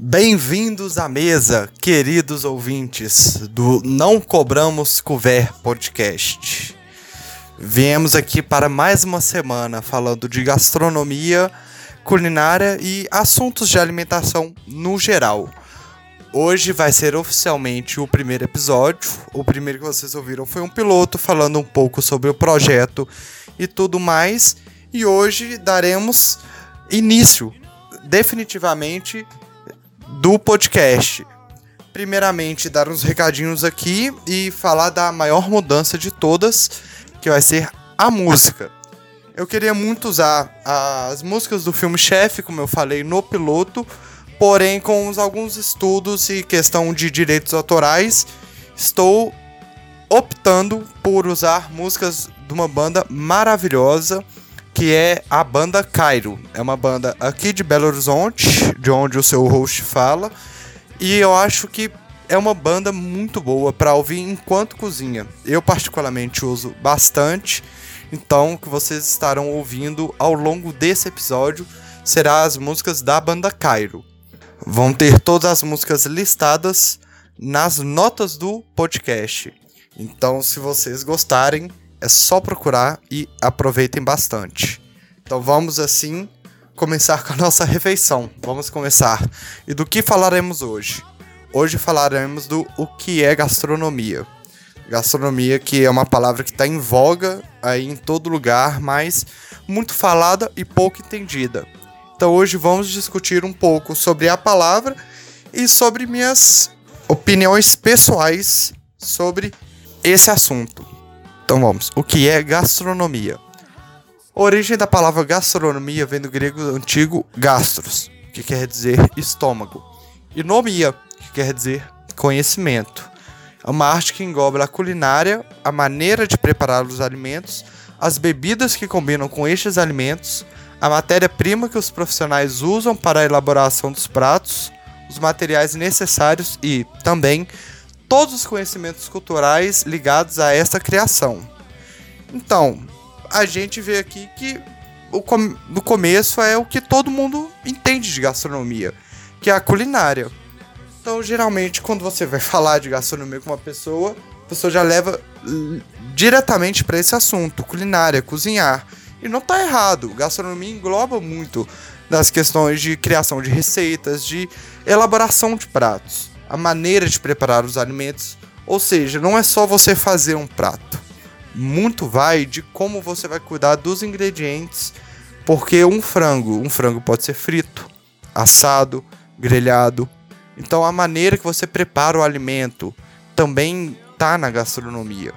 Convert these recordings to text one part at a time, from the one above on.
Bem-vindos à mesa, queridos ouvintes do Não Cobramos Cover Podcast. Viemos aqui para mais uma semana falando de gastronomia, culinária e assuntos de alimentação no geral. Hoje vai ser oficialmente o primeiro episódio. O primeiro que vocês ouviram foi um piloto falando um pouco sobre o projeto e tudo mais. E hoje daremos início, definitivamente, do podcast. Primeiramente, dar uns recadinhos aqui e falar da maior mudança de todas, que vai ser a música. Eu queria muito usar as músicas do filme Chefe, como eu falei no piloto, porém com alguns estudos e questão de direitos autorais, estou optando por usar músicas de uma banda maravilhosa, que é a banda Cairo. É uma banda aqui de Belo Horizonte, de onde o seu host fala, e eu acho que é uma banda muito boa para ouvir enquanto cozinha. Eu particularmente uso bastante, então o que vocês estarão ouvindo ao longo desse episódio será as músicas da banda Cairo. Vão ter todas as músicas listadas nas notas do podcast. Então, se vocês gostarem, é só procurar e aproveitem bastante. Então vamos assim começar com a nossa refeição. Vamos começar. E do que falaremos hoje? Hoje falaremos do o que é gastronomia. Gastronomia, que é uma palavra que está em voga aí em todo lugar, mas muito falada e pouco entendida. Então hoje vamos discutir um pouco sobre a palavra e sobre minhas opiniões pessoais sobre esse assunto. Então vamos, o que é gastronomia? A origem da palavra gastronomia vem do grego antigo gastros, que quer dizer estômago, e nomia, que quer dizer conhecimento. É uma arte que engloba a culinária, a maneira de preparar os alimentos, as bebidas que combinam com estes alimentos, a matéria-prima que os profissionais usam para a elaboração dos pratos, os materiais necessários e, também, todos os conhecimentos culturais ligados a essa criação. Então, a gente vê aqui que no começo é o que todo mundo entende de gastronomia, que é a culinária. Então, geralmente, quando você vai falar de gastronomia com uma pessoa, a pessoa já leva diretamente para esse assunto, culinária, cozinhar. E não está errado, gastronomia engloba muito das questões de criação de receitas, de elaboração de pratos, a maneira de preparar os alimentos, ou seja, não é só você fazer um prato. Muito vai de como você vai cuidar dos ingredientes, porque um frango pode ser frito, assado, grelhado. Então a maneira que você prepara o alimento também está na gastronomia.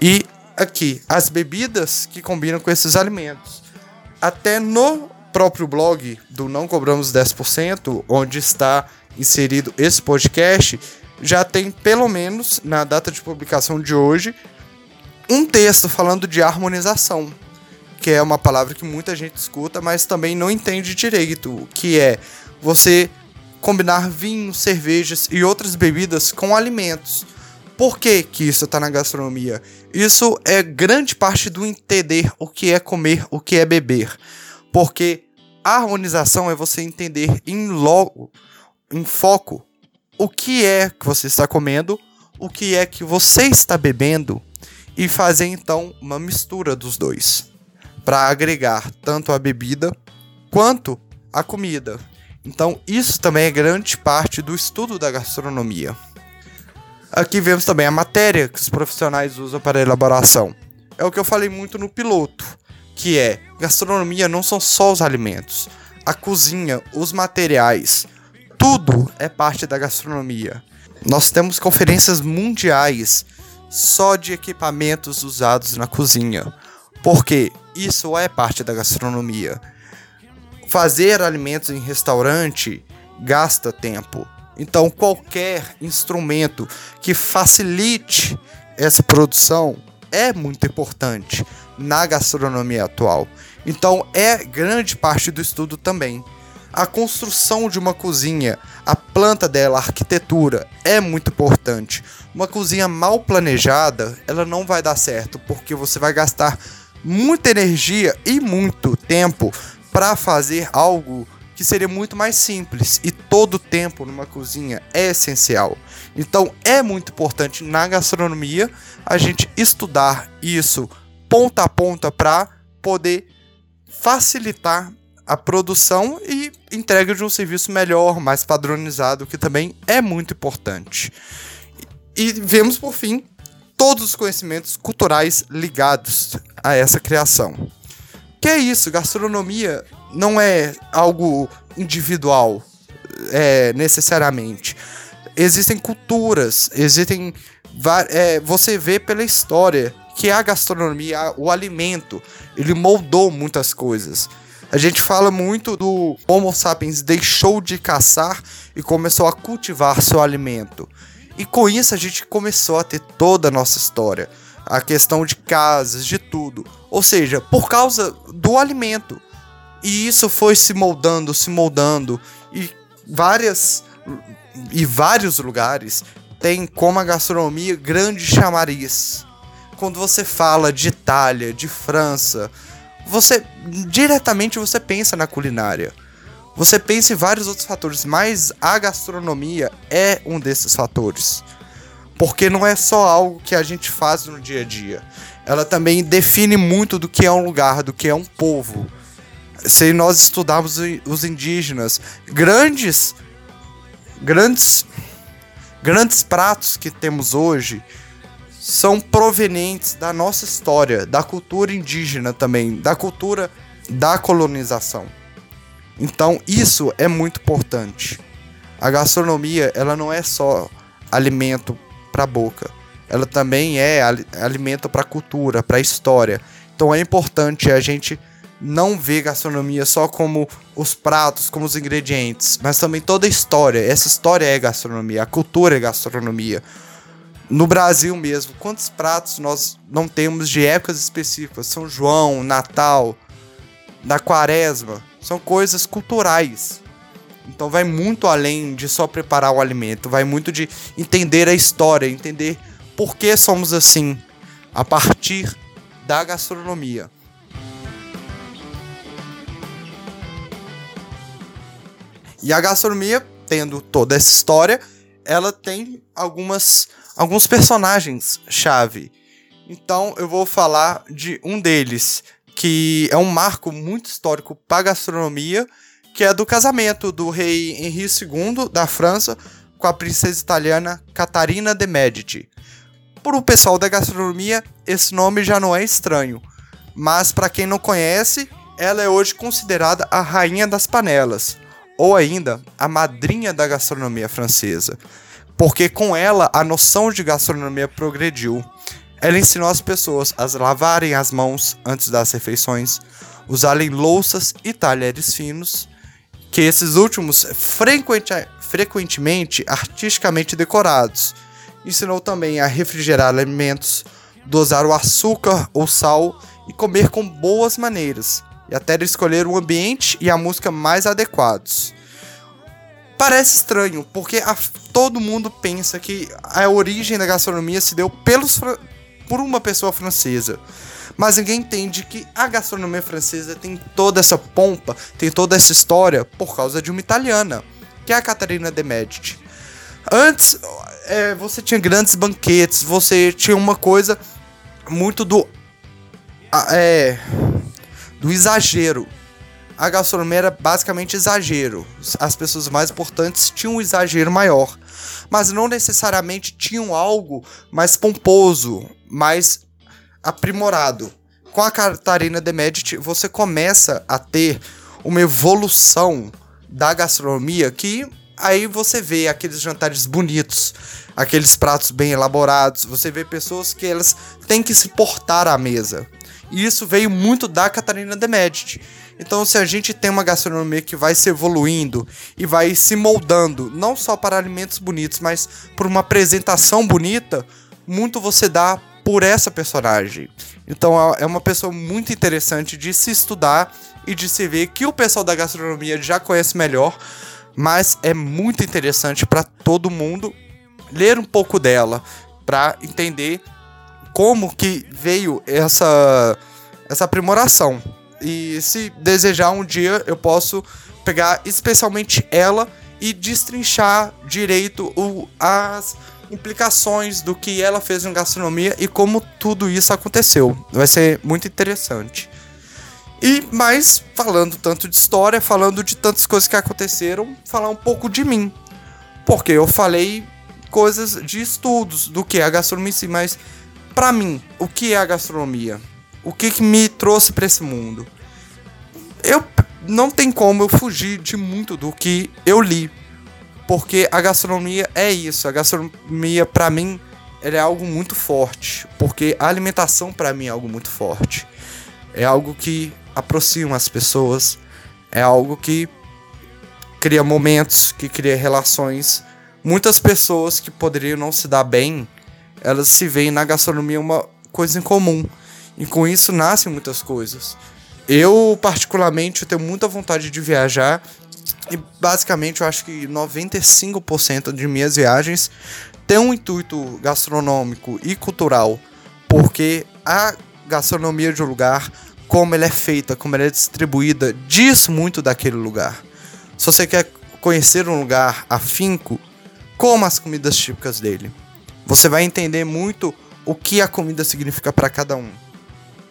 E aqui, as bebidas que combinam com esses alimentos. Até no próprio blog do Não Cobramos 10%, onde está inserido esse podcast, já tem, pelo menos na data de publicação de hoje, um texto falando de harmonização, que é uma palavra que muita gente escuta, mas também não entende direito, que é você combinar vinhos, cervejas e outras bebidas com alimentos. Por que que isso está na gastronomia? Isso é grande parte do entender o que é comer, o que é beber, porque a harmonização é você entender em foco, o que é que você está comendo, o que é que você está bebendo, e fazer então uma mistura dos dois, para agregar tanto a bebida quanto a comida. Então isso também é grande parte do estudo da gastronomia. Aqui vemos também a matéria que os profissionais usam para a elaboração. É o que eu falei muito no piloto, que é, gastronomia não são só os alimentos, a cozinha, os materiais, tudo é parte da gastronomia. Nós temos conferências mundiais só de equipamentos usados na cozinha, porque isso é parte da gastronomia. Fazer alimentos em restaurante gasta tempo. Então, qualquer instrumento que facilite essa produção é muito importante na gastronomia atual. Então, é grande parte do estudo também. A construção de uma cozinha, a planta dela, a arquitetura, é muito importante. Uma cozinha mal planejada, ela não vai dar certo, porque você vai gastar muita energia e muito tempo para fazer algo que que seria muito mais simples, e todo tempo numa cozinha é essencial. Então é muito importante na gastronomia a gente estudar isso ponta a ponta para poder facilitar a produção e entrega de um serviço melhor, mais padronizado, que também é muito importante. E vemos, por fim, todos os conhecimentos culturais ligados a essa criação. Que é isso, gastronomia não é algo individual, necessariamente. Existem culturas, existem... você vê pela história que a gastronomia, o alimento, ele moldou muitas coisas. A gente fala muito do Homo sapiens deixou de caçar e começou a cultivar seu alimento. E com isso a gente começou a ter toda a nossa história. A questão de casas, de tudo. Ou seja, por causa do alimento. E isso foi se moldando. E vários lugares tem como a gastronomia grande chamariz. Quando você fala de Itália, de França... Você diretamente pensa na culinária. Você pensa em vários outros fatores, mas a gastronomia é um desses fatores. Porque não é só algo que a gente faz no dia a dia. Ela também define muito do que é um lugar, do que é um povo. Se nós estudarmos os indígenas, grandes pratos que temos hoje são provenientes da nossa história, da cultura indígena também, da cultura da colonização. Então, isso é muito importante. A gastronomia, ela não é só alimento para a boca, ela também é alimento para a cultura, para a história. Então, é importante a gente não ver gastronomia só como os pratos, como os ingredientes, mas também toda a história. Essa história é gastronomia, a cultura é gastronomia. No Brasil mesmo, quantos pratos nós não temos de épocas específicas? São João, Natal, da Quaresma. São coisas culturais. Então vai muito além de só preparar o alimento. Vai muito de entender a história, entender por que somos assim, a partir da gastronomia. E a gastronomia, tendo toda essa história, ela tem alguns personagens-chave. Então eu vou falar de um deles, que é um marco muito histórico para a gastronomia, que é do casamento do rei Henrique II da França com a princesa italiana Catarina de Médici. Para o pessoal da gastronomia, esse nome já não é estranho, mas para quem não conhece, ela é hoje considerada a rainha das panelas, ou ainda a madrinha da gastronomia francesa, porque com ela a noção de gastronomia progrediu. Ela ensinou as pessoas a lavarem as mãos antes das refeições, usarem louças e talheres finos, que esses últimos frequentemente artisticamente decorados. Ensinou também a refrigerar alimentos, dosar o açúcar ou sal e comer com boas maneiras, e até escolher o ambiente e a música mais adequados. Parece estranho, porque todo mundo pensa que a origem da gastronomia se deu por uma pessoa francesa. Mas ninguém entende que a gastronomia francesa tem toda essa pompa, tem toda essa história por causa de uma italiana, que é a Catarina de Médici. Antes, você tinha grandes banquetes, você tinha uma coisa muito do exagero. A gastronomia era basicamente exagero. As pessoas mais importantes tinham um exagero maior, mas não necessariamente tinham algo mais pomposo, mais aprimorado. Com a Catarina de Médici, você começa a ter uma evolução da gastronomia, que aí você vê aqueles jantares bonitos, aqueles pratos bem elaborados, você vê pessoas que elas têm que se portar à mesa. E isso veio muito da Catarina de Médici. Então, se a gente tem uma gastronomia que vai se evoluindo e vai se moldando, não só para alimentos bonitos, mas por uma apresentação bonita, muito você dá por essa personagem. Então, é uma pessoa muito interessante de se estudar e de se ver, que o pessoal da gastronomia já conhece melhor, mas é muito interessante para todo mundo ler um pouco dela, para entender como que veio essa aprimoração. E se desejar, um dia eu posso pegar especialmente ela e destrinchar direito as implicações do que ela fez em gastronomia e como tudo isso aconteceu. Vai ser muito interessante. Mas falando tanto de história, falando de tantas coisas que aconteceram, falar um pouco de mim. Porque eu falei coisas de estudos do que é a gastronomia em si, mas pra mim, o que é a gastronomia? O que me trouxe pra esse mundo? Eu não tem como eu fugir de muito do que eu li. Porque a gastronomia é isso. A gastronomia pra mim ela é algo muito forte. Porque a alimentação pra mim é algo muito forte. É algo que aproxima as pessoas, é algo que cria momentos, que cria relações. Muitas pessoas que poderiam não se dar bem, elas se veem na gastronomia uma coisa em comum, e com isso nascem muitas coisas. Eu, particularmente, eu tenho muita vontade de viajar, e basicamente eu acho que 95% de minhas viagens tem um intuito gastronômico e cultural, porque a gastronomia de um lugar, como ela é feita, como ela é distribuída, diz muito daquele lugar. Se você quer conhecer um lugar afinco, coma as comidas típicas dele. Você vai entender muito o que a comida significa para cada um.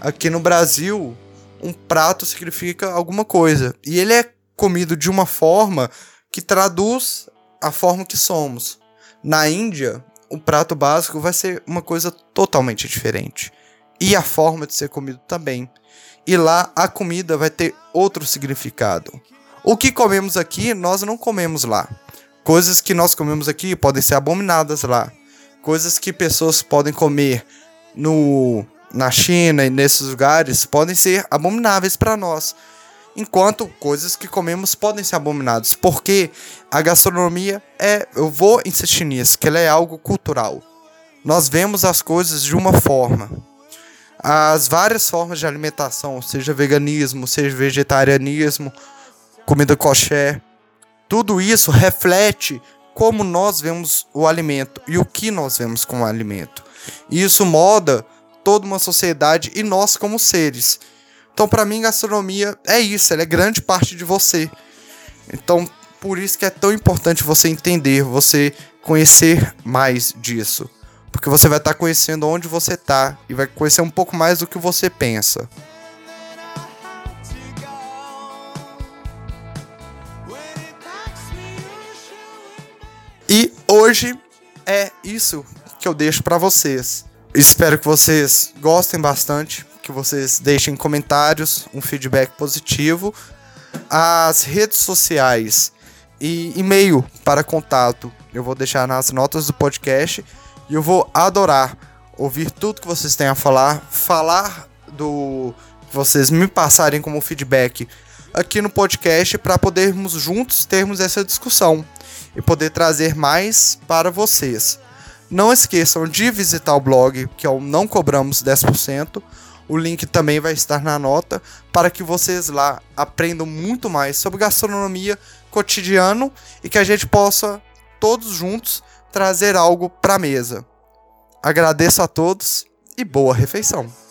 Aqui no Brasil, um prato significa alguma coisa. E ele é comido de uma forma que traduz a forma que somos. Na Índia, o prato básico vai ser uma coisa totalmente diferente. E a forma de ser comido também. E lá a comida vai ter outro significado. O que comemos aqui, nós não comemos lá. Coisas que nós comemos aqui podem ser abominadas lá. Coisas que pessoas podem comer na China e nesses lugares podem ser abomináveis para nós. Enquanto coisas que comemos podem ser abominadas. Porque a gastronomia é, eu vou insistir nisso, que ela é algo cultural. Nós vemos as coisas de uma forma. As várias formas de alimentação, seja veganismo, seja vegetarianismo, comida kosher, tudo isso reflete como nós vemos o alimento e o que nós vemos com o alimento. E isso molda toda uma sociedade e nós como seres. Então, para mim, gastronomia é isso, ela é grande parte de você. Então, por isso que é tão importante você entender, você conhecer mais disso. Porque você vai estar conhecendo onde você está e vai conhecer um pouco mais do que você pensa. E hoje é isso que eu deixo para vocês. Espero que vocês gostem bastante, que vocês deixem comentários, um feedback positivo. As redes sociais e e-mail para contato eu vou deixar nas notas do podcast. E eu vou adorar ouvir tudo que vocês têm a falar do que vocês me passarem como feedback aqui no podcast para podermos juntos termos essa discussão e poder trazer mais para vocês. Não esqueçam de visitar o blog, que é o Não Cobramos 10%. O link também vai estar na nota para que vocês lá aprendam muito mais sobre gastronomia cotidiano e que a gente possa todos juntos trazer algo para a mesa. Agradeço a todos e boa refeição!